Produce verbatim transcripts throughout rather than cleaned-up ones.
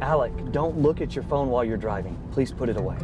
Alec, don't look at your phone while you're driving. Please put it away.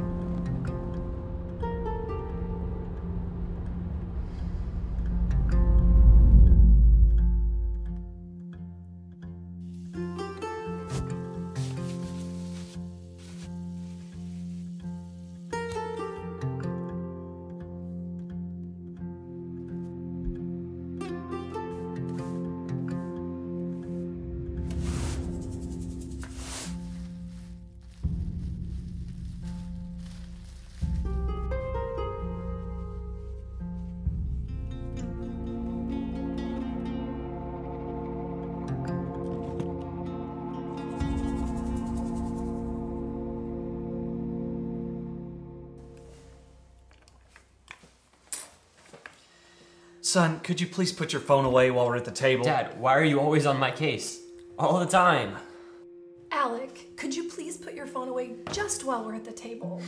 Son, could you please put your phone away while we're at the table? Dad, why are you always on my case? All the time. Alec, could you please put your phone away just while we're at the table?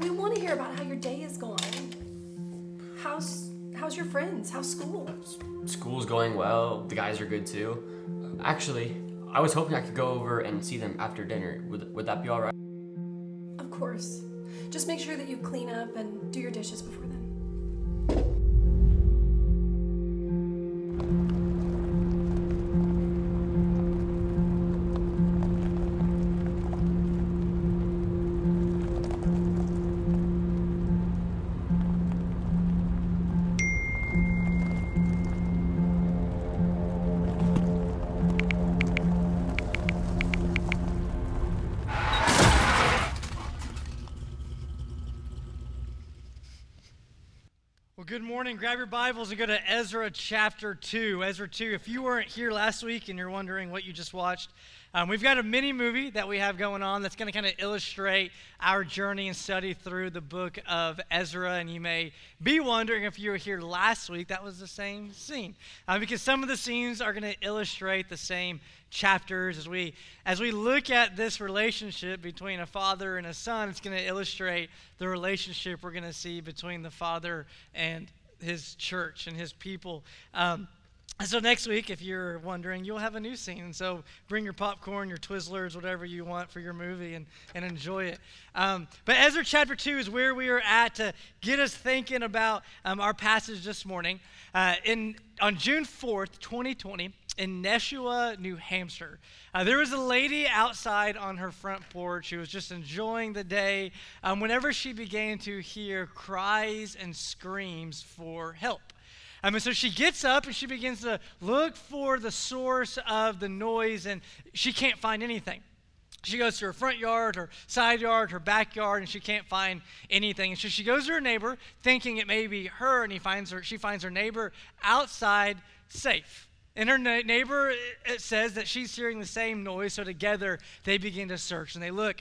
We want to hear about how your day is going. How's, how's your friends? How's school? School's going well. The guys are good too. Actually, I was hoping I could go over and see them after dinner. Would, would that be all right? Of course. Just make sure that you clean up and do your dishes before then. Good morning. Grab your Bibles and go to Ezra chapter two. Ezra two. If you weren't here last week and you're wondering what you just watched, um, we've got a mini movie that we have going on that's going to kind of illustrate our journey and study through the book of Ezra. And you may be wondering if you were here last week, that was the same scene, uh, because some of the scenes are going to illustrate the same chapters. As we as we look at this relationship between a father and a son, it's going to illustrate the relationship we're going to see between the father and his church and his people. Um, so next week, if you're wondering, you'll have a new scene. So bring your popcorn, your Twizzlers, whatever you want for your movie, and, and enjoy it. Um, but Ezra chapter two is where we are at to get us thinking about um, our passage this morning. Uh, in on June fourth, twenty twenty, in Neshua, New Hampshire. Uh, there was a lady outside on her front porch who was just enjoying the day um, whenever she began to hear cries and screams for help. Um, and so she gets up and she begins to look for the source of the noise, and she can't find anything. She goes to her front yard, her side yard, her backyard, and she can't find anything. And so she goes to her neighbor thinking it may be her, and he finds her. she finds her neighbor outside safe. And her neighbor, it says that she's hearing the same noise, so together they begin to search. And they look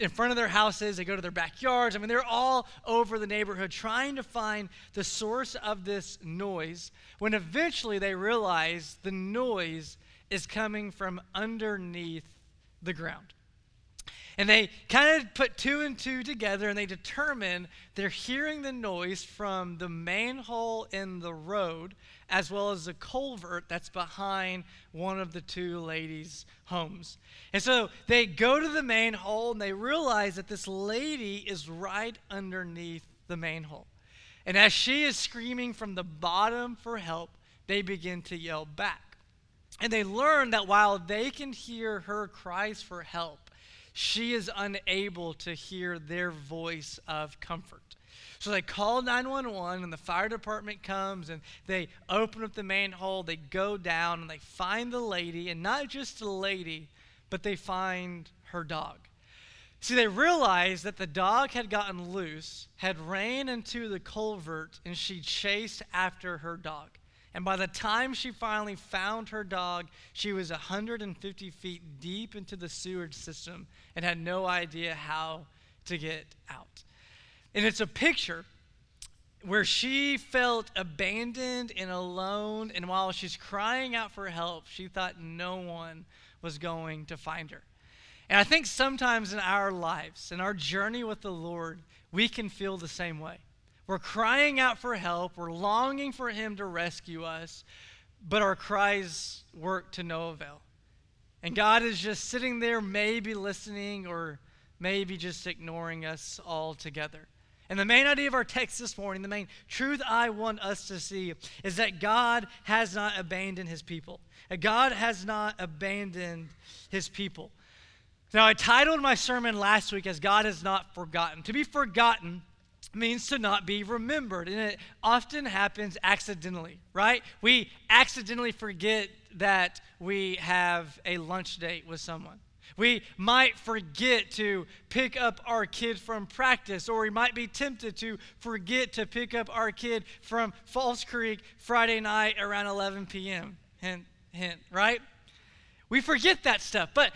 in front of their houses, they go to their backyards. I mean, they're all over the neighborhood trying to find the source of this noise, when eventually they realize the noise is coming from underneath the ground. And they kind of put two and two together, and they determine they're hearing the noise from the manhole in the road as well as the culvert that's behind one of the two ladies' homes. And so they go to the manhole, and they realize that this lady is right underneath the manhole. And as she is screaming from the bottom for help, they begin to yell back. And they learn that while they can hear her cries for help, she is unable to hear their voice of comfort. So they call nine one one, and the fire department comes, and they open up the manhole, they go down, and they find the lady, and not just the lady, but they find her dog. See, they realized that the dog had gotten loose, had ran into the culvert, and she chased after her dog. And by the time she finally found her dog, she was one hundred fifty feet deep into the sewage system and had no idea how to get out. And it's a picture where she felt abandoned and alone, and while she's crying out for help, she thought no one was going to find her. And I think sometimes in our lives, in our journey with the Lord, we can feel the same way. We're crying out for help. We're longing for him to rescue us, but our cries work to no avail. And God is just sitting there, maybe listening or maybe just ignoring us altogether. And the main idea of our text this morning, the main truth I want us to see, is that God has not abandoned his people. God has not abandoned his people. Now, I titled my sermon last week as God is not forgotten. To be forgotten means to not be remembered, and it often happens accidentally, right? We accidentally forget that we have a lunch date with someone. We might forget to pick up our kid from practice, or we might be tempted to forget to pick up our kid from Falls Creek Friday night around eleven p.m., hint, hint, right? We forget that stuff, but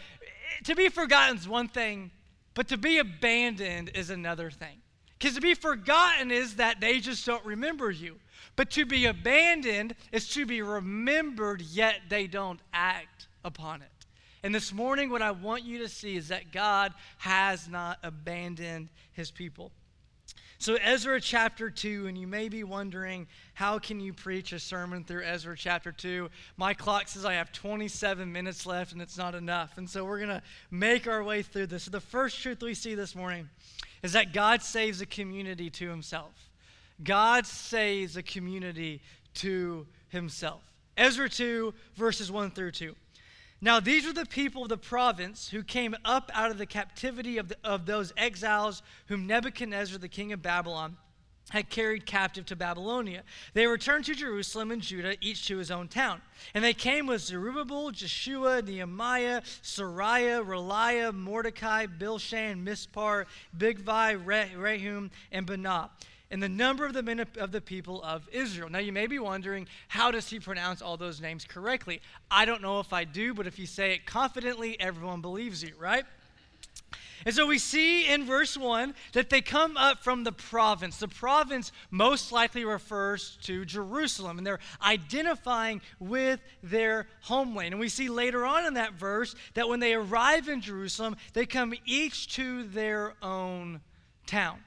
to be forgotten is one thing, but to be abandoned is another thing. Because to be forgotten is that they just don't remember you. But to be abandoned is to be remembered, yet they don't act upon it. And this morning, what I want you to see is that God has not abandoned his people. So Ezra chapter two, and you may be wondering, how can you preach a sermon through Ezra chapter two? My clock says I have twenty-seven minutes left, and it's not enough. And so we're going to make our way through this. So the first truth we see this morning is that God saves a community to himself. God saves a community to himself. Ezra two, verses one through two. Now these were the people of the province who came up out of the captivity of, the, of those exiles whom Nebuchadnezzar, the king of Babylon, had carried captive to Babylonia. They returned to Jerusalem and Judah, each to his own town. And they came with Zerubbabel, Jeshua, Nehemiah, Sariah, Reliah, Mordecai, Bilshan, Mispar, Bigvi, Rehum, and Benah. And the number of the men of the people of Israel. Now you may be wondering, how does he pronounce all those names correctly? I don't know if I do, but if you say it confidently, everyone believes you, right? And so we see in verse one that they come up from the province. The province most likely refers to Jerusalem, and they're identifying with their homeland. And we see later on in that verse that when they arrive in Jerusalem, they come each to their own town.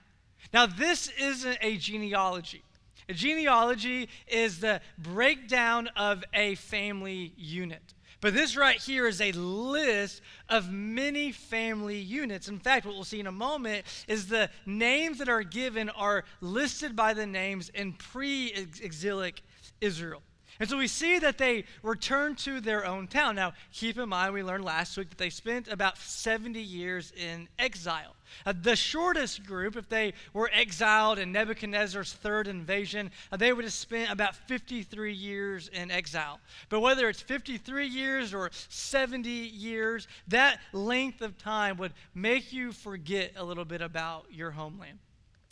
Now, this isn't a genealogy. A genealogy is the breakdown of a family unit. But this right here is a list of many family units. In fact, what we'll see in a moment is the names that are given are listed by the names in pre-exilic Israel. And so we see that they return to their own town. Now, keep in mind, we learned last week that they spent about seventy years in exile. Uh, the shortest group, if they were exiled in Nebuchadnezzar's third invasion, uh, they would have spent about fifty-three years in exile. But whether it's fifty-three years or seventy years, that length of time would make you forget a little bit about your homeland.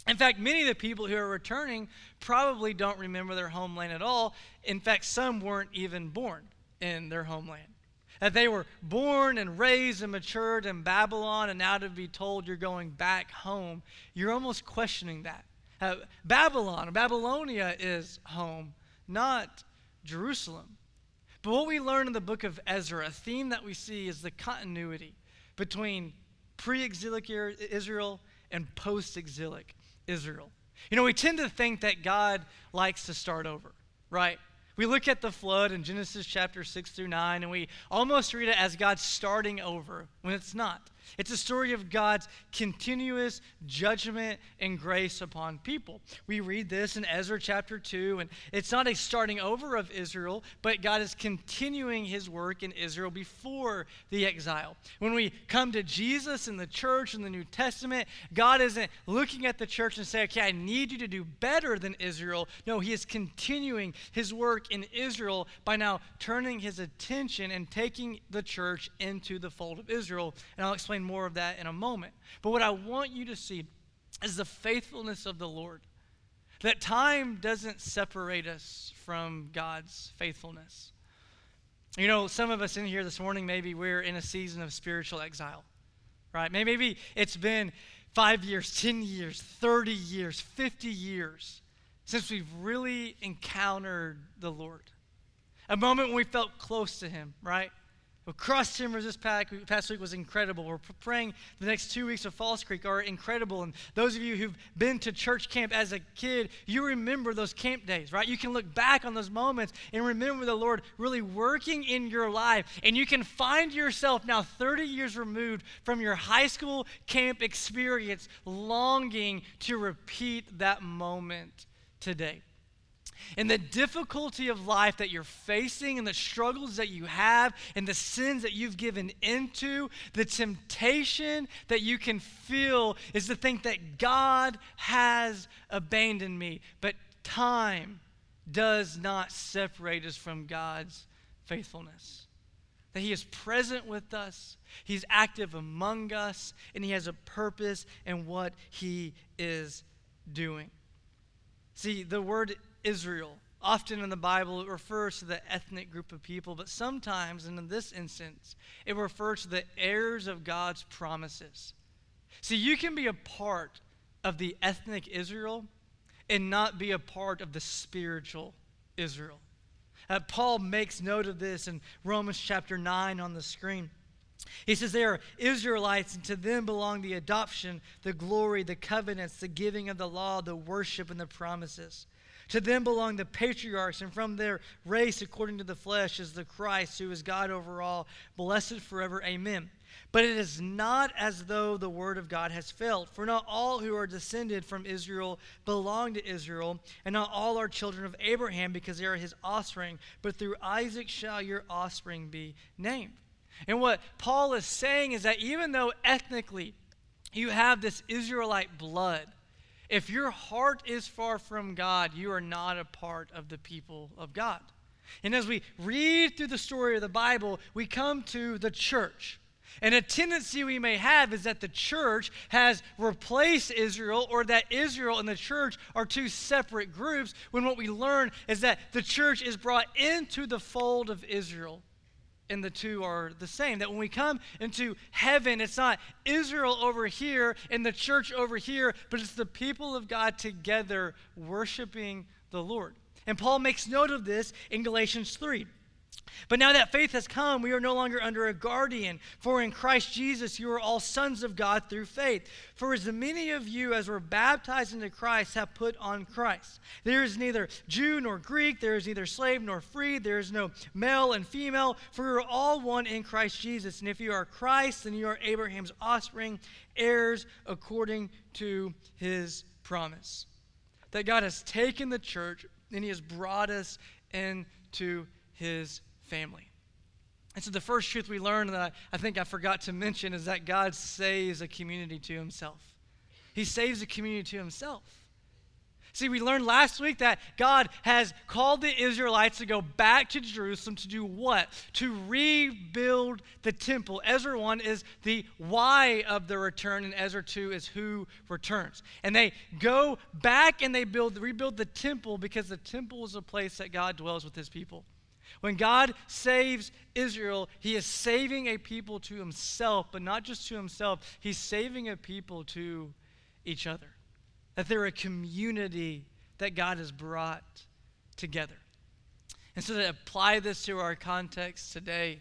In fact, many of the people who are returning probably don't remember their homeland at all. In fact, some weren't even born in their homeland. That they were born and raised and matured in Babylon, and now to be told you're going back home, you're almost questioning that. Uh, Babylon, Babylonia is home, not Jerusalem. But what we learn in the book of Ezra, a theme that we see is the continuity between pre-exilic Israel and post-exilic Israel. You know, we tend to think that God likes to start over, right? We look at the flood in Genesis chapter six through nine, and we almost read it as God starting over, when it's not. It's a story of God's continuous judgment and grace upon people. We read this in Ezra chapter two, and it's not a starting over of Israel, but God is continuing his work in Israel before the exile. When we come to Jesus and the church and the New Testament, God isn't looking at the church and saying, okay, I need you to do better than Israel. No, he is continuing his work in Israel by now turning his attention and taking the church into the fold of Israel. And I'll explain more of that in a moment. But what I want you to see is the faithfulness of the Lord. That time doesn't separate us from God's faithfulness. You know, some of us in here this morning, maybe we're in a season of spiritual exile, right? Maybe it's been five years, ten years, thirty years, fifty years since we've really encountered the Lord. A moment when we felt close to him, right? Well, Cross Timbers this past week was incredible. We're praying the next two weeks of Falls Creek are incredible. And those of you who've been to church camp as a kid, you remember those camp days, right? You can look back on those moments and remember the Lord really working in your life. And you can find yourself now thirty years removed from your high school camp experience, longing to repeat that moment today. And the difficulty of life that you're facing and the struggles that you have and the sins that you've given into, the temptation that you can feel is to think that God has abandoned me. But time does not separate us from God's faithfulness. That he is present with us, he's active among us, and he has a purpose in what he is doing. See, the word Israel, often in the Bible, it refers to the ethnic group of people, but sometimes, and in this instance, it refers to the heirs of God's promises. See, you can be a part of the ethnic Israel and not be a part of the spiritual Israel. Uh, Paul makes note of this in Romans chapter nine on the screen. He says they are Israelites, and to them belong the adoption, the glory, the covenants, the giving of the law, the worship, and the promises. To them belong the patriarchs, and from their race, according to the flesh, is the Christ, who is God over all, blessed forever. Amen. But it is not as though the word of God has failed, for not all who are descended from Israel belong to Israel, and not all are children of Abraham, because they are his offspring, but through Isaac shall your offspring be named. And what Paul is saying is that even though ethnically you have this Israelite blood, if your heart is far from God, you are not a part of the people of God. And as we read through the story of the Bible, we come to the church. And a tendency we may have is that the church has replaced Israel, or that Israel and the church are two separate groups, when what we learn is that the church is brought into the fold of Israel. And the two are the same. That when we come into heaven, it's not Israel over here and the church over here, but it's the people of God together worshiping the Lord. And Paul makes note of this in Galatians three. But now that faith has come, we are no longer under a guardian. For in Christ Jesus, you are all sons of God through faith. For as many of you as were baptized into Christ have put on Christ. There is neither Jew nor Greek. There is neither slave nor free. There is no male and female. For you are all one in Christ Jesus. And if you are Christ, then you are Abraham's offspring, heirs according to his promise. That God has taken the church and he has brought us into his family. And so the first truth we learned that I, I think I forgot to mention is that God saves a community to himself. He saves a community to himself. See, we learned last week that God has called the Israelites to go back to Jerusalem to do what? To rebuild the temple. Ezra one is the why of the return, and Ezra two is who returns. And they go back and they build, rebuild the temple, because the temple is a place that God dwells with his people. When God saves Israel, he is saving a people to himself, but not just to himself. He's saving a people to each other. That they're a community that God has brought together. And so to apply this to our context today,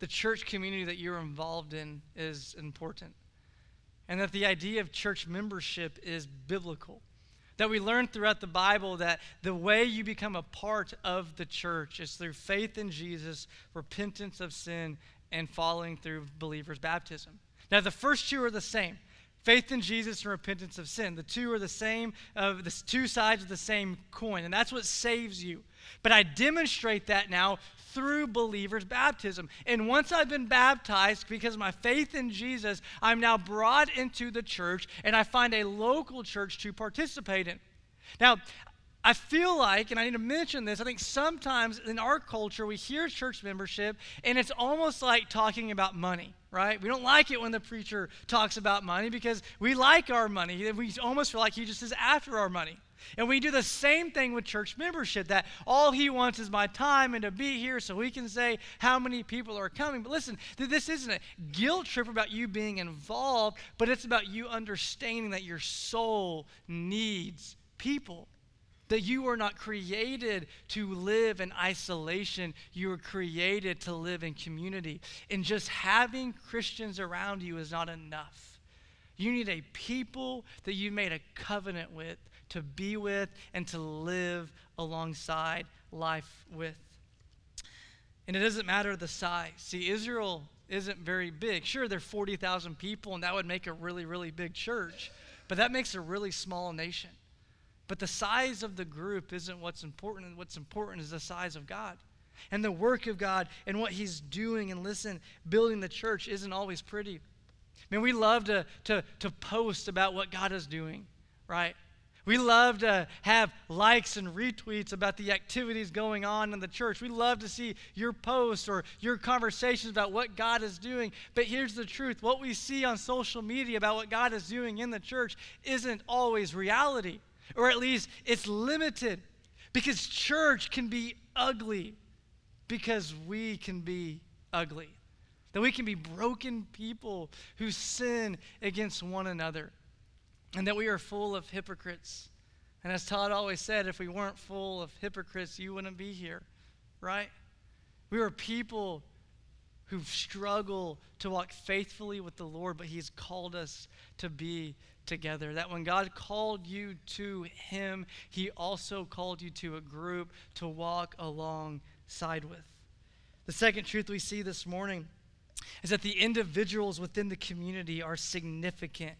the church community that you're involved in is important. And that the idea of church membership is biblical. That we learn throughout the Bible that the way you become a part of the church is through faith in Jesus, repentance of sin, and following through believers' baptism. Now, the first two are the same. Faith in Jesus and repentance of sin. The two are the same, uh, the two sides of the same coin, and that's what saves you. But I demonstrate that now through believers' baptism. And once I've been baptized, because of my faith in Jesus, I'm now brought into the church, and I find a local church to participate in. Now, I feel like, and I need to mention this, I think sometimes in our culture we hear church membership and it's almost like talking about money, right? We don't like it when the preacher talks about money, because we like our money. We almost feel like he just is after our money. And we do the same thing with church membership, that all he wants is my time and to be here so he can say how many people are coming. But listen, this isn't a guilt trip about you being involved, but it's about you understanding that your soul needs people, that you are not created to live in isolation. You are created to live in community. And just having Christians around you is not enough. You need a people that you made a covenant with, to be with, and to live alongside life with. And it doesn't matter the size. See, Israel isn't very big. Sure, there are forty thousand people, and that would make a really, really big church, but that makes a really small nation. But the size of the group isn't what's important. What's important is the size of God and the work of God and what he's doing. And listen, building the church isn't always pretty. I mean, we love to, to, to post about what God is doing, right? We love to have likes and retweets about the activities going on in the church. We love to see your posts or your conversations about what God is doing. But here's the truth. What we see on social media about what God is doing in the church isn't always reality, or at least it's limited, because church can be ugly, because we can be ugly, that we can be broken people who sin against one another, and that we are full of hypocrites. And as Todd always said, if we weren't full of hypocrites, you wouldn't be here, right? We are people who struggle to walk faithfully with the Lord, but he's called us to be together. That when God called you to him, he also called you to a group to walk alongside with. The second truth we see this morning is that the individuals within the community are significant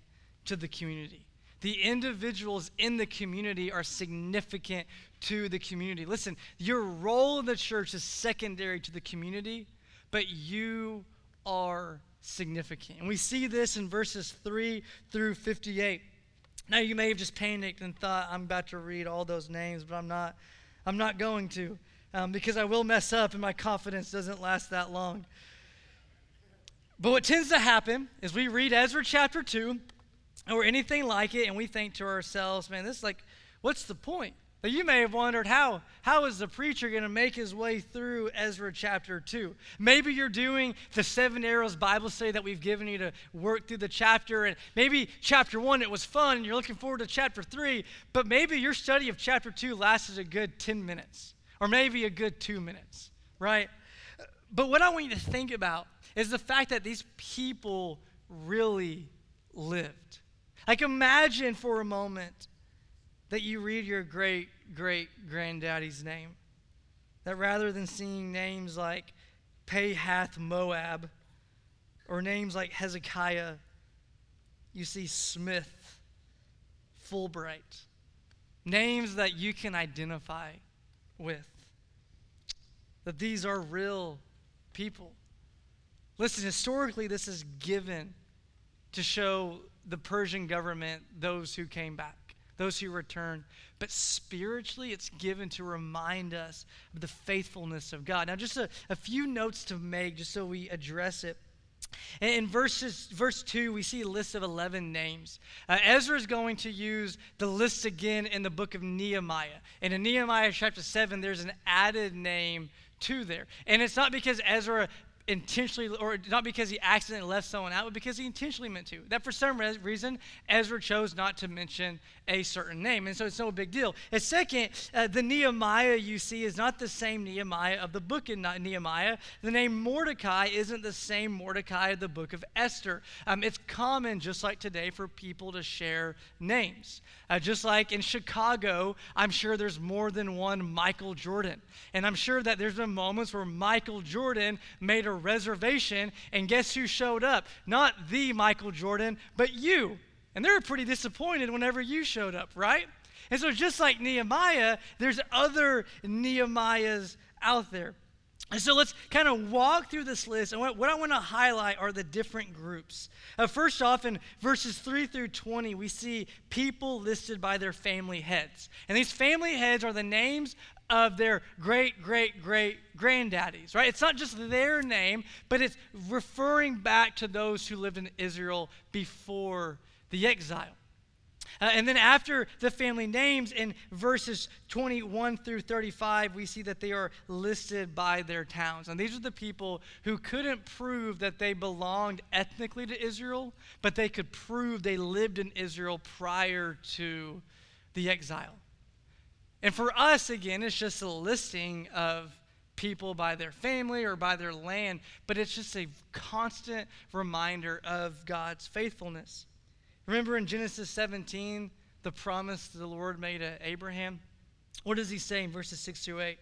to the community. The individuals in the community are significant to the community. Listen, your role in the church is secondary to the community, but you are significant. And we see this in verses three through fifty-eight. Now, you may have just panicked and thought, I'm about to read all those names, but I'm not I'm not going to, um, because I will mess up and my confidence doesn't last that long. But what tends to happen is we read Ezra chapter two or anything like it, and we think to ourselves, man, this is like, what's the point? Now, you may have wondered, how, how is the preacher going to make his way through Ezra chapter two? Maybe you're doing the Seven Arrows Bible study that we've given you to work through the chapter, and maybe chapter one, it was fun, and you're looking forward to chapter three, but maybe your study of chapter two lasted a good ten minutes, or maybe a good two minutes, right? But what I want you to think about is the fact that these people really lived. Like, imagine for a moment that you read your great-great-granddaddy's name, that rather than seeing names like Pehath Moab or names like Hezekiah, you see Smith, Fulbright, names that you can identify with, that these are real people. Listen, historically, this is given to show the Persian government those who came back, those who return. But spiritually, it's given to remind us of the faithfulness of God. Now, just a, a few notes to make just so we address it. In verses, verse two, we see a list of eleven names. Uh, Ezra is going to use the list again in the book of Nehemiah. And in Nehemiah chapter seven, there's an added name to there. And it's not because Ezra intentionally, or not because he accidentally left someone out, but because he intentionally meant to. That for some reason, Ezra chose not to mention a certain name, and so it's no big deal. And second, uh, the Nehemiah you see is not the same Nehemiah of the book of Nehemiah. The name Mordecai isn't the same Mordecai of the book of Esther. Um, it's common, just like today, for people to share names. Uh, just like in Chicago, I'm sure there's more than one Michael Jordan, and I'm sure that there's been moments where Michael Jordan made a reservation, and guess who showed up? Not the Michael Jordan, but you. And they were pretty disappointed whenever you showed up, right? And so just like Nehemiah, there's other Nehemiahs out there. And so let's kind of walk through this list, and what, what I want to highlight are the different groups. Uh, first off, in verses three through twenty, we see people listed by their family heads. And these family heads are the names of their great-great-great-granddaddies, right? It's not just their name, but it's referring back to those who lived in Israel before the exile. Uh, and then after the family names in verses twenty-one through thirty-five, we see that they are listed by their towns. And these are the people who couldn't prove that they belonged ethnically to Israel, but they could prove they lived in Israel prior to the exile. And for us, again, it's just a listing of people by their family or by their land, but it's just a constant reminder of God's faithfulness. Remember in Genesis seventeen, the promise the Lord made to Abraham? What does he say in verses six through eight?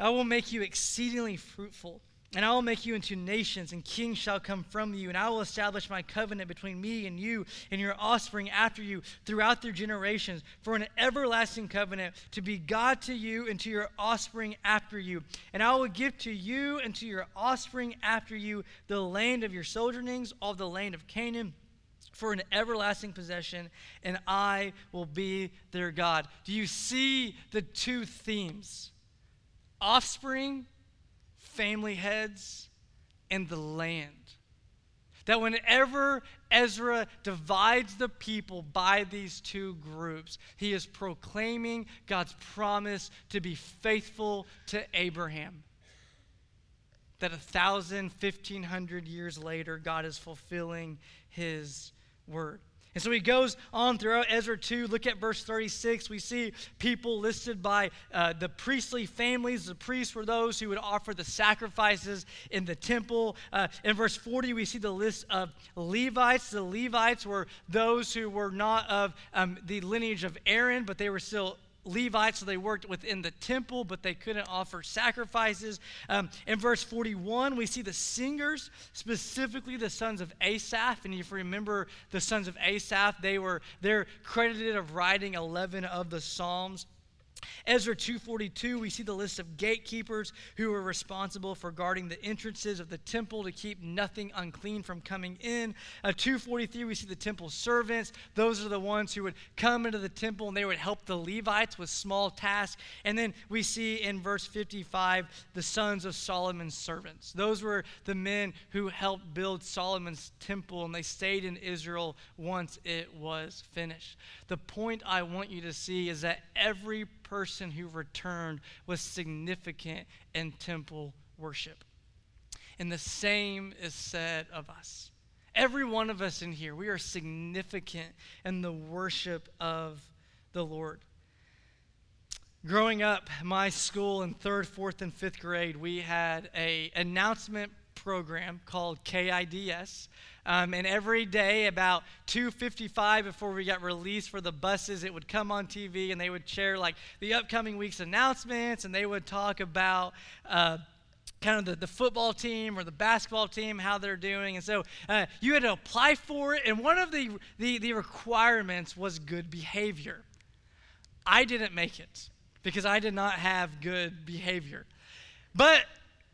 I will make you exceedingly fruitful, and I will make you into nations, and kings shall come from you, and I will establish my covenant between me and you and your offspring after you throughout their generations, for an everlasting covenant to be God to you and to your offspring after you. And I will give to you and to your offspring after you the land of your sojournings, all the land of Canaan, for an everlasting possession, and I will be their God. Do you see the two themes? Offspring, family heads, and the land. That whenever Ezra divides the people by these two groups, he is proclaiming God's promise to be faithful to Abraham. That a thousand, fifteen hundred years later, God is fulfilling his word. And so he goes on throughout Ezra two. Look at verse thirty-six. We see people listed by uh, the priestly families. The priests were those who would offer the sacrifices in the temple. Uh, in verse forty, we see the list of Levites. The Levites were those who were not of um, the lineage of Aaron, but they were still Levites, so they worked within the temple, but they couldn't offer sacrifices. Um, in verse forty-one, we see the singers, specifically the sons of Asaph. And if you remember the sons of Asaph, they were they're credited of writing eleven of the Psalms. Ezra two forty-two, we see the list of gatekeepers who were responsible for guarding the entrances of the temple to keep nothing unclean from coming in. Uh, two forty-three, we see the temple servants. Those are the ones who would come into the temple and they would help the Levites with small tasks. And then we see in verse fifty-five, the sons of Solomon's servants. Those were the men who helped build Solomon's temple, and they stayed in Israel once it was finished. The point I want you to see is that every person who returned was significant in temple worship. And the same is said of us. Every one of us in here, we are significant in the worship of the Lord. Growing up, my school in third, fourth, and fifth grade, we had an announcement program called K I D S. Um, and every day about two fifty-five before we got released for the buses, it would come on T V and they would share like the upcoming week's announcements, and they would talk about uh, kind of the, the football team or the basketball team, how they're doing. And so uh, you had to apply for it, and one of the, the, the requirements was good behavior. I didn't make it because I did not have good behavior. But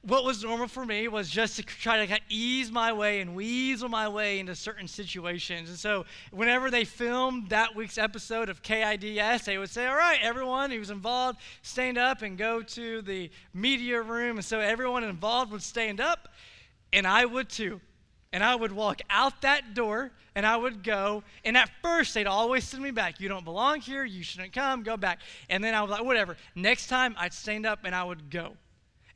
what was normal for me was just to try to kind of ease my way and weasel my way into certain situations. And so whenever they filmed that week's episode of K I D S, they would say, all right, everyone who was involved, stand up and go to the media room. And so everyone involved would stand up, and I would too. And I would walk out that door, and I would go. And at first, they'd always send me back. You don't belong here. You shouldn't come. Go back. And then I was like, whatever. Next time, I'd stand up, and I would go.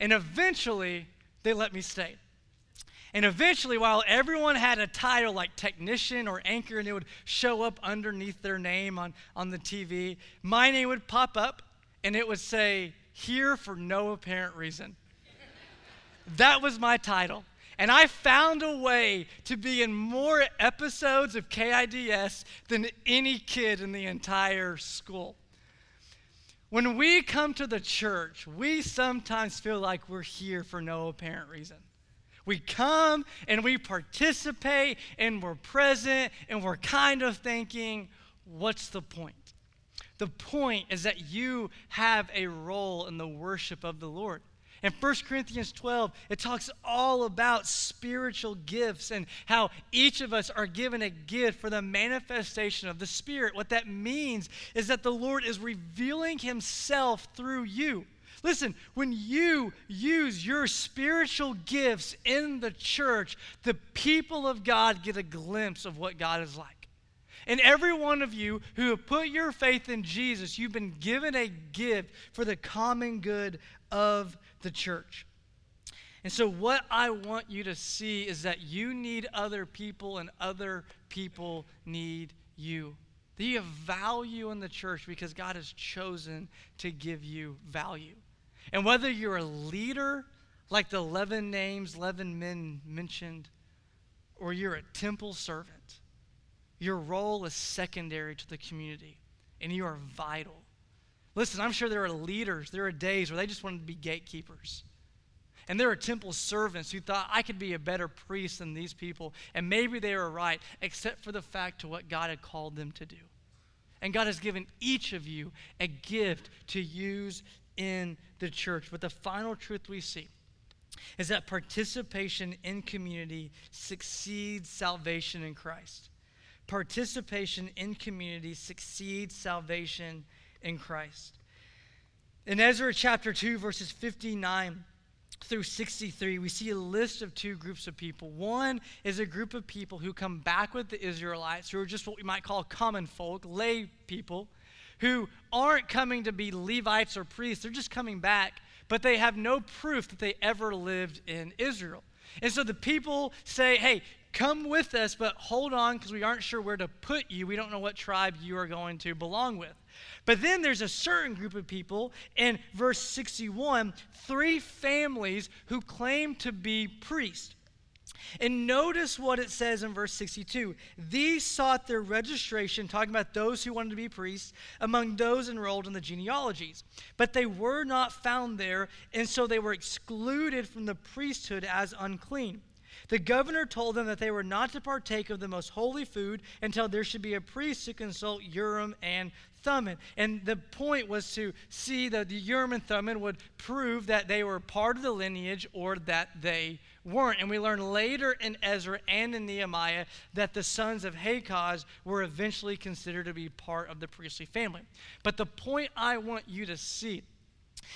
And eventually, they let me stay. And eventually, while everyone had a title like technician or anchor, and it would show up underneath their name on, on the T V, my name would pop up, and it would say, here for no apparent reason. That was my title. And I found a way to be in more episodes of K I D S than any kid in the entire school. When we come to the church, we sometimes feel like we're here for no apparent reason. We come and we participate and we're present and we're kind of thinking, what's the point? The point is that you have a role in the worship of the Lord. In First Corinthians twelve, it talks all about spiritual gifts and how each of us are given a gift for the manifestation of the Spirit. What that means is that the Lord is revealing himself through you. Listen, when you use your spiritual gifts in the church, the people of God get a glimpse of what God is like. And every one of you who have put your faith in Jesus, you've been given a gift for the common good of the church. And so what I want you to see is that you need other people and other people need you. That you have value in the church because God has chosen to give you value. And whether you're a leader, like the eleven names, eleven men mentioned, or you're a temple servant, your role is secondary to the community, and you are vital. Listen, I'm sure there are leaders, there are days where they just wanted to be gatekeepers. And there are temple servants who thought, I could be a better priest than these people. And maybe they were right, except for the fact to what God had called them to do. And God has given each of you a gift to use in the church. But the final truth we see is that participation in community succeeds salvation in Christ. Participation in community succeeds salvation in Christ. In Ezra chapter two, verses fifty-nine through sixty-three, we see a list of two groups of people. One is a group of people who come back with the Israelites, who are just what we might call common folk, lay people, who aren't coming to be Levites or priests. They're just coming back, but they have no proof that they ever lived in Israel. And so the people say, hey, come with us, but hold on, because we aren't sure where to put you. We don't know what tribe you are going to belong with. But then there's a certain group of people, in verse sixty-one, three families who claim to be priests. And notice what it says in verse sixty-two. These sought their registration, talking about those who wanted to be priests, among those enrolled in the genealogies. But they were not found there, and so they were excluded from the priesthood as unclean. The governor told them that they were not to partake of the most holy food until there should be a priest to consult Urim and Thummim. And the point was to see that the Urim and Thummim would prove that they were part of the lineage or that they weren't. And we learn later in Ezra and in Nehemiah that the sons of Hakaz were eventually considered to be part of the priestly family. But the point I want you to see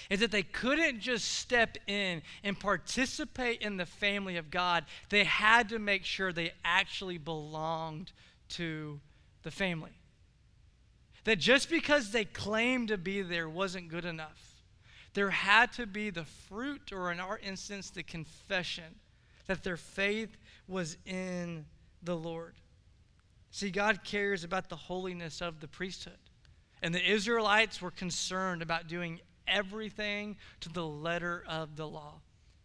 is that they couldn't just step in and participate in the family of God. They had to make sure they actually belonged to the family. That just because they claimed to be there wasn't good enough. There had to be the fruit, or in our instance, the confession that their faith was in the Lord. See, God cares about the holiness of the priesthood. And the Israelites were concerned about doing everything to the letter of the law.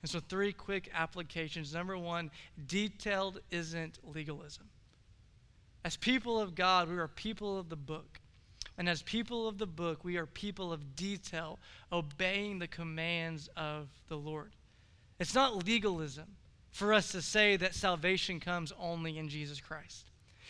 And so three quick applications. Number one, detailed isn't legalism. As people of God, we are people of the book. And as people of the book, we are people of detail, obeying the commands of the Lord. It's not legalism for us to say that salvation comes only in Jesus Christ.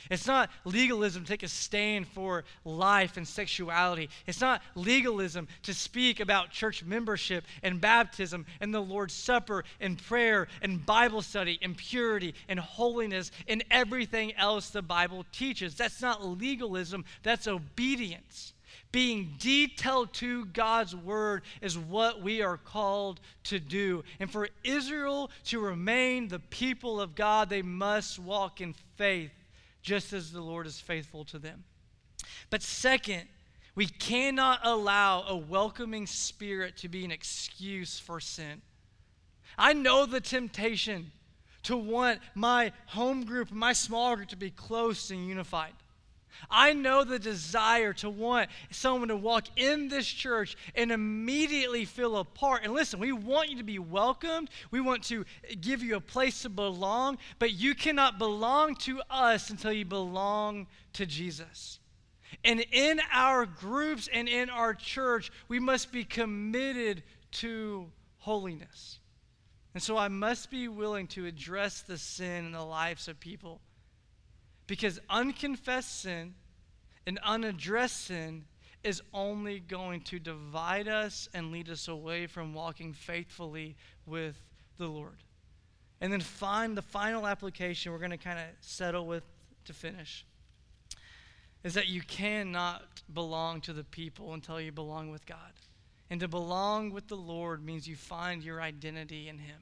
It's not legalism to take a stand for life and sexuality. It's not legalism to speak about church membership and baptism and the Lord's Supper and prayer and Bible study and purity and holiness and everything else the Bible teaches. That's not legalism. That's obedience. Being detailed to God's word is what we are called to do. And for Israel to remain the people of God, they must walk in faith, just as the Lord is faithful to them. But second, we cannot allow a welcoming spirit to be an excuse for sin. I know the temptation to want my home group, my small group, to be close and unified. I know the desire to want someone to walk in this church and immediately feel apart. And listen, we want you to be welcomed. We want to give you a place to belong, but you cannot belong to us until you belong to Jesus. And in our groups and in our church, we must be committed to holiness. And so I must be willing to address the sin in the lives of people. Because unconfessed sin and unaddressed sin is only going to divide us and lead us away from walking faithfully with the Lord. And then find the final application we're going to kind of settle with to finish is that you cannot belong to the people until you belong with God. And to belong with the Lord means you find your identity in Him.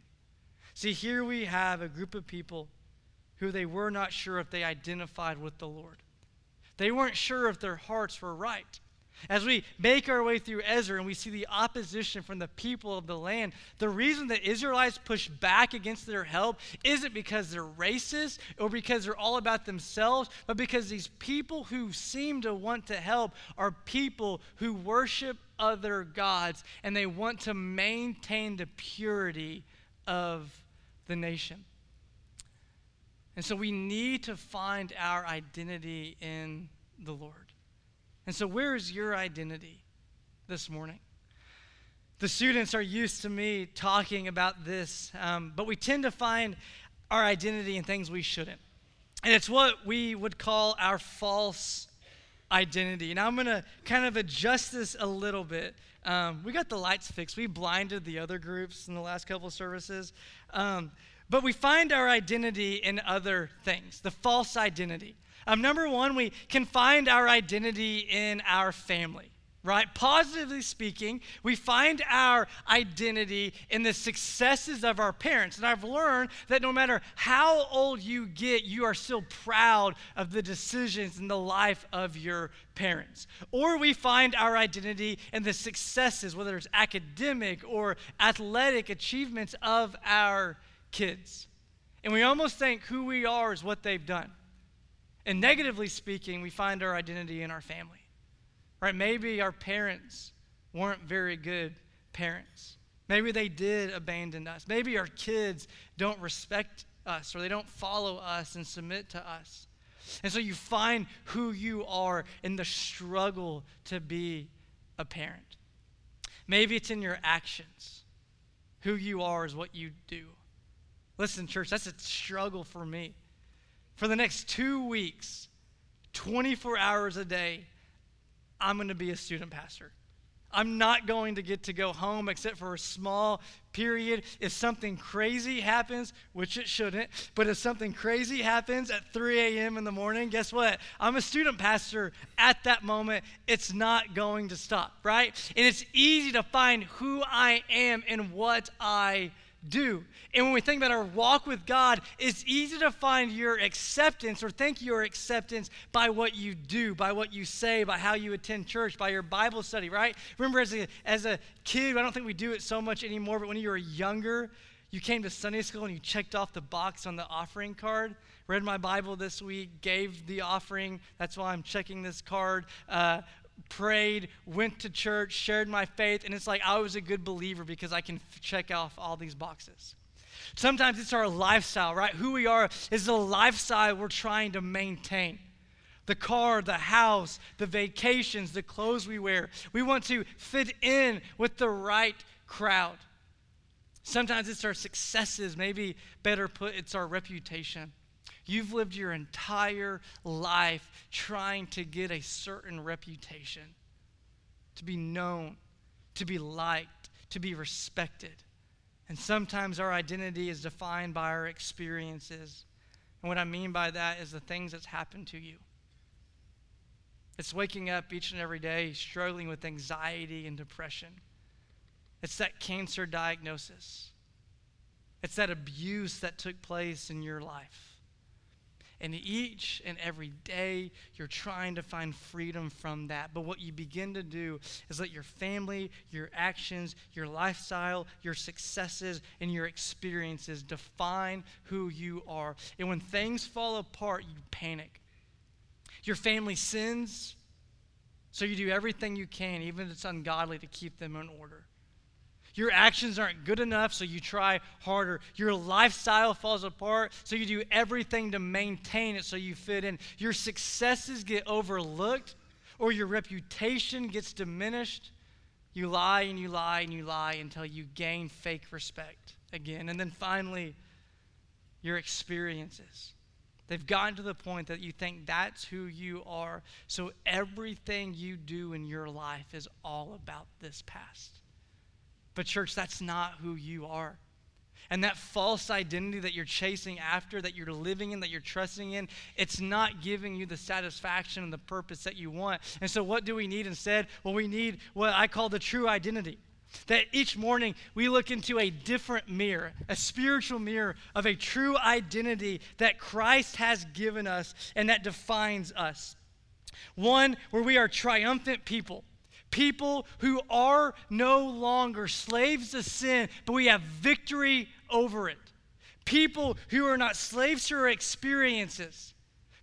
See, here we have a group of people who they were not sure if they identified with the Lord. They weren't sure if their hearts were right. As we make our way through Ezra and we see the opposition from the people of the land, the reason that Israelites push back against their help isn't because they're racist or because they're all about themselves, but because these people who seem to want to help are people who worship other gods, and they want to maintain the purity of the nation. And so we need to find our identity in the Lord. And so where is your identity this morning? The students are used to me talking about this, um, but we tend to find our identity in things we shouldn't. And it's what we would call our false identity. And I'm going to kind of adjust this a little bit. Um, we got the lights fixed. We blinded the other groups in the last couple of services. Um, but we find our identity in other things, the false identity. Um, number one, we can find our identity in our family, right? Positively speaking, we find our identity in the successes of our parents. And I've learned that no matter how old you get, you are still proud of the decisions in the life of your parents. Or we find our identity in the successes, whether it's academic or athletic achievements of our kids. And we almost think who we are is what they've done. And negatively speaking, we find our identity in our family, right? Maybe our parents weren't very good parents. Maybe they did abandon us. Maybe our kids don't respect us, or they don't follow us and submit to us. And so you find who you are in the struggle to be a parent. Maybe it's in your actions. Who you are is what you do. Listen, church, that's a struggle for me. For the next two weeks, twenty-four hours a day, I'm going to be a student pastor. I'm not going to get to go home except for a small period. If something crazy happens, which it shouldn't, but if something crazy happens at three a.m. in the morning, guess what? I'm a student pastor at that moment. It's not going to stop, right? And it's easy to find who I am and what I do. And when we think about our walk with God, it's easy to find your acceptance or think your acceptance by what you do, by what you say, by how you attend church, by your Bible study, right? Remember as a, as a kid, I don't think we do it so much anymore, but when you were younger, you came to Sunday school and you checked off the box on the offering card. Read my Bible this week, gave the offering. That's why I'm checking this card. Uh, prayed, went to church, shared my faith, and it's like I was a good believer because I can f- check off all these boxes. Sometimes it's our lifestyle, right? Who we are is the lifestyle we're trying to maintain. The car, the house, the vacations, the clothes we wear. We want to fit in with the right crowd. Sometimes it's our successes, maybe better put, it's our reputation. You've lived your entire life trying to get a certain reputation, to be known, to be liked, to be respected. And sometimes our identity is defined by our experiences. And what I mean by that is the things that's happened to you. It's waking up each and every day struggling with anxiety and depression. It's that cancer diagnosis. It's that abuse that took place in your life. And each and every day, you're trying to find freedom from that. But what you begin to do is let your family, your actions, your lifestyle, your successes, and your experiences define who you are. And when things fall apart, you panic. Your family sins, so you do everything you can, even if it's ungodly, to keep them in order. Your actions aren't good enough, so you try harder. Your lifestyle falls apart, so you do everything to maintain it so you fit in. Your successes get overlooked, or your reputation gets diminished. You lie and you lie and you lie until you gain fake respect again. And then finally, your experiences. They've gotten to the point that you think that's who you are, so everything you do in your life is all about this past. But church, that's not who you are. And that false identity that you're chasing after, that you're living in, that you're trusting in, it's not giving you the satisfaction and the purpose that you want. And so what do we need instead? Well, we need what I call the true identity. That each morning we look into a different mirror, a spiritual mirror of a true identity that Christ has given us and that defines us. One where we are triumphant people, people who are no longer slaves to sin, but we have victory over it. People who are not slaves to our experiences,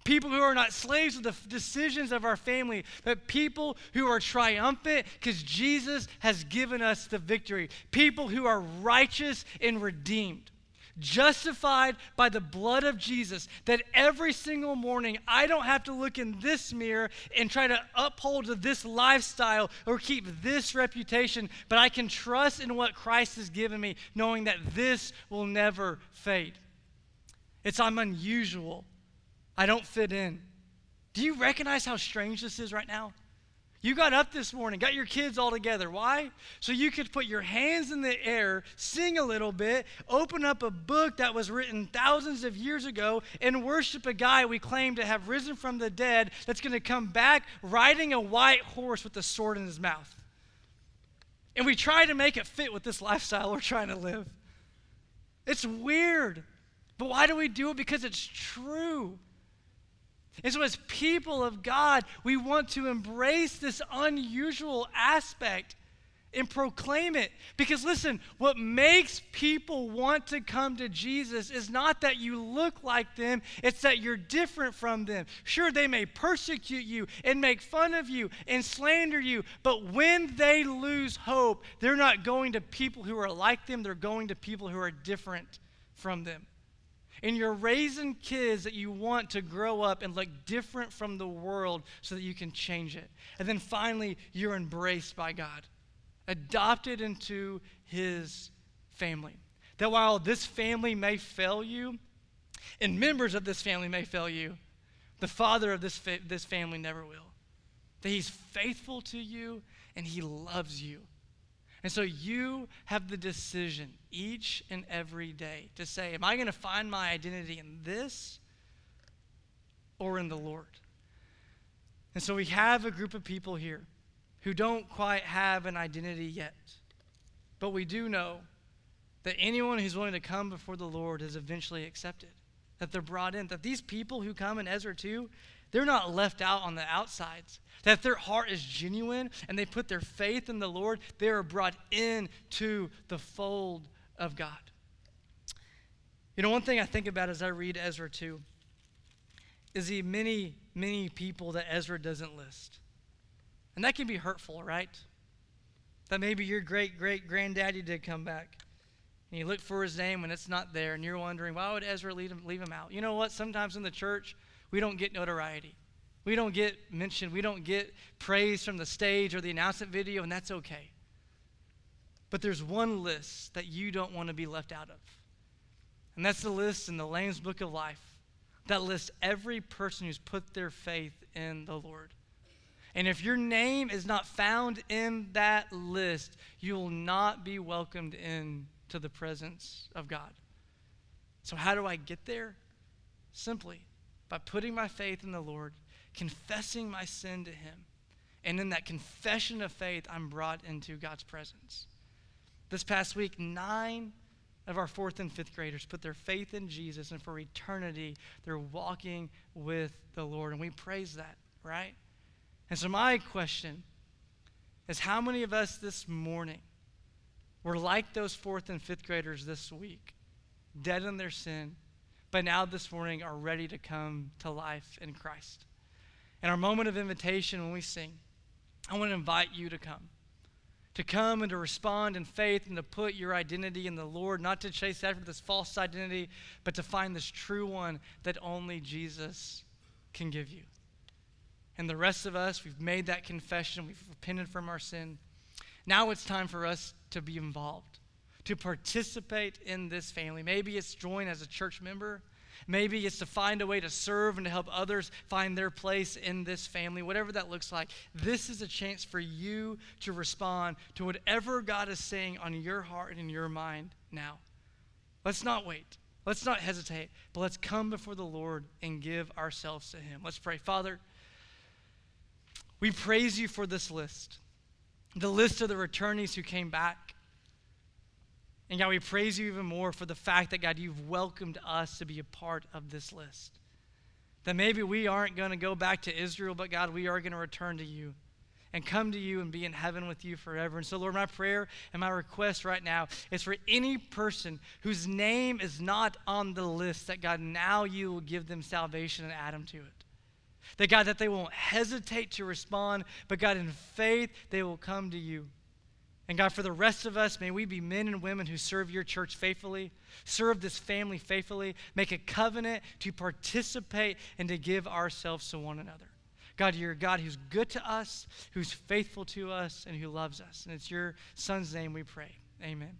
people who are not slaves to the decisions of our family, but people who are triumphant because Jesus has given us the victory. People who are righteous and redeemed, justified by the blood of Jesus, that every single morning I don't have to look in this mirror and try to uphold this lifestyle or keep this reputation, but I can trust in what Christ has given me, knowing that this will never fade. It's I'm unusual. I don't fit in. Do you recognize how strange this is right now? You got up this morning, got your kids all together. Why? So you could put your hands in the air, sing a little bit, open up a book that was written thousands of years ago, and worship a guy we claim to have risen from the dead that's going to come back riding a white horse with a sword in his mouth. And we try to make it fit with this lifestyle we're trying to live. It's weird. But why do we do it? Because it's true. And so as people of God, we want to embrace this unusual aspect and proclaim it. Because listen, what makes people want to come to Jesus is not that you look like them, it's that you're different from them. Sure, they may persecute you and make fun of you and slander you, but when they lose hope, they're not going to people who are like them, they're going to people who are different from them. And you're raising kids that you want to grow up and look different from the world so that you can change it. And then finally, you're embraced by God, adopted into his family. That while this family may fail you, and members of this family may fail you, the father of this, fa- this family never will. That he's faithful to you and he loves you. And so you have the decision each and every day to say, am I going to find my identity in this or in the Lord? And so we have a group of people here who don't quite have an identity yet. But we do know that anyone who's willing to come before the Lord is eventually accepted, that they're brought in, that these people who come in Ezra two, they're not left out on the outsides. That if their heart is genuine and they put their faith in the Lord, they are brought into the fold of God. You know, one thing I think about as I read Ezra two is the many, many people that Ezra doesn't list. And that can be hurtful, right? That maybe your great-great-granddaddy did come back. And you look for his name and it's not there. And you're wondering, why would Ezra leave him, leave him out? You know what? Sometimes in the church, we don't get notoriety. We don't get mentioned. We don't get praise from the stage or the announcement video, and that's okay. But there's one list that you don't want to be left out of, and that's the list in the Lamb's Book of Life that lists every person who's put their faith in the Lord. And if your name is not found in that list, you will not be welcomed into the presence of God. So how do I get there? Simply by putting my faith in the Lord, confessing my sin to him. And in that confession of faith, I'm brought into God's presence. This past week, nine of our fourth and fifth graders put their faith in Jesus, and for eternity, they're walking with the Lord. And we praise that, right? And so my question is, how many of us this morning were like those fourth and fifth graders this week, dead in their sin, but now this morning are ready to come to life in Christ? In our moment of invitation when we sing, I want to invite you to come, to come and to respond in faith and to put your identity in the Lord, not to chase after this false identity, but to find this true one that only Jesus can give you. And the rest of us, we've made that confession, we've repented from our sin. Now it's time for us to be involved, to participate in this family. Maybe it's join as a church member. Maybe it's to find a way to serve and to help others find their place in this family, whatever that looks like. This is a chance for you to respond to whatever God is saying on your heart and in your mind now. Let's not wait. Let's not hesitate, but let's come before the Lord and give ourselves to him. Let's pray. Father, we praise you for this list, the list of the returnees who came back. And God, we praise you even more for the fact that, God, you've welcomed us to be a part of this list. that maybe we aren't going to go back to Israel, but God, we are going to return to you and come to you and be in heaven with you forever. And so, Lord, my prayer and my request right now is for any person whose name is not on the list, that, God, now you will give them salvation and add them to it. That, God, that they won't hesitate to respond, but, God, in faith, they will come to you. And, God, for the rest of us, may we be men and women who serve your church faithfully, serve this family faithfully, make a covenant to participate and to give ourselves to one another. God, you're a God who's good to us, who's faithful to us, and who loves us. And it's your Son's name we pray. Amen.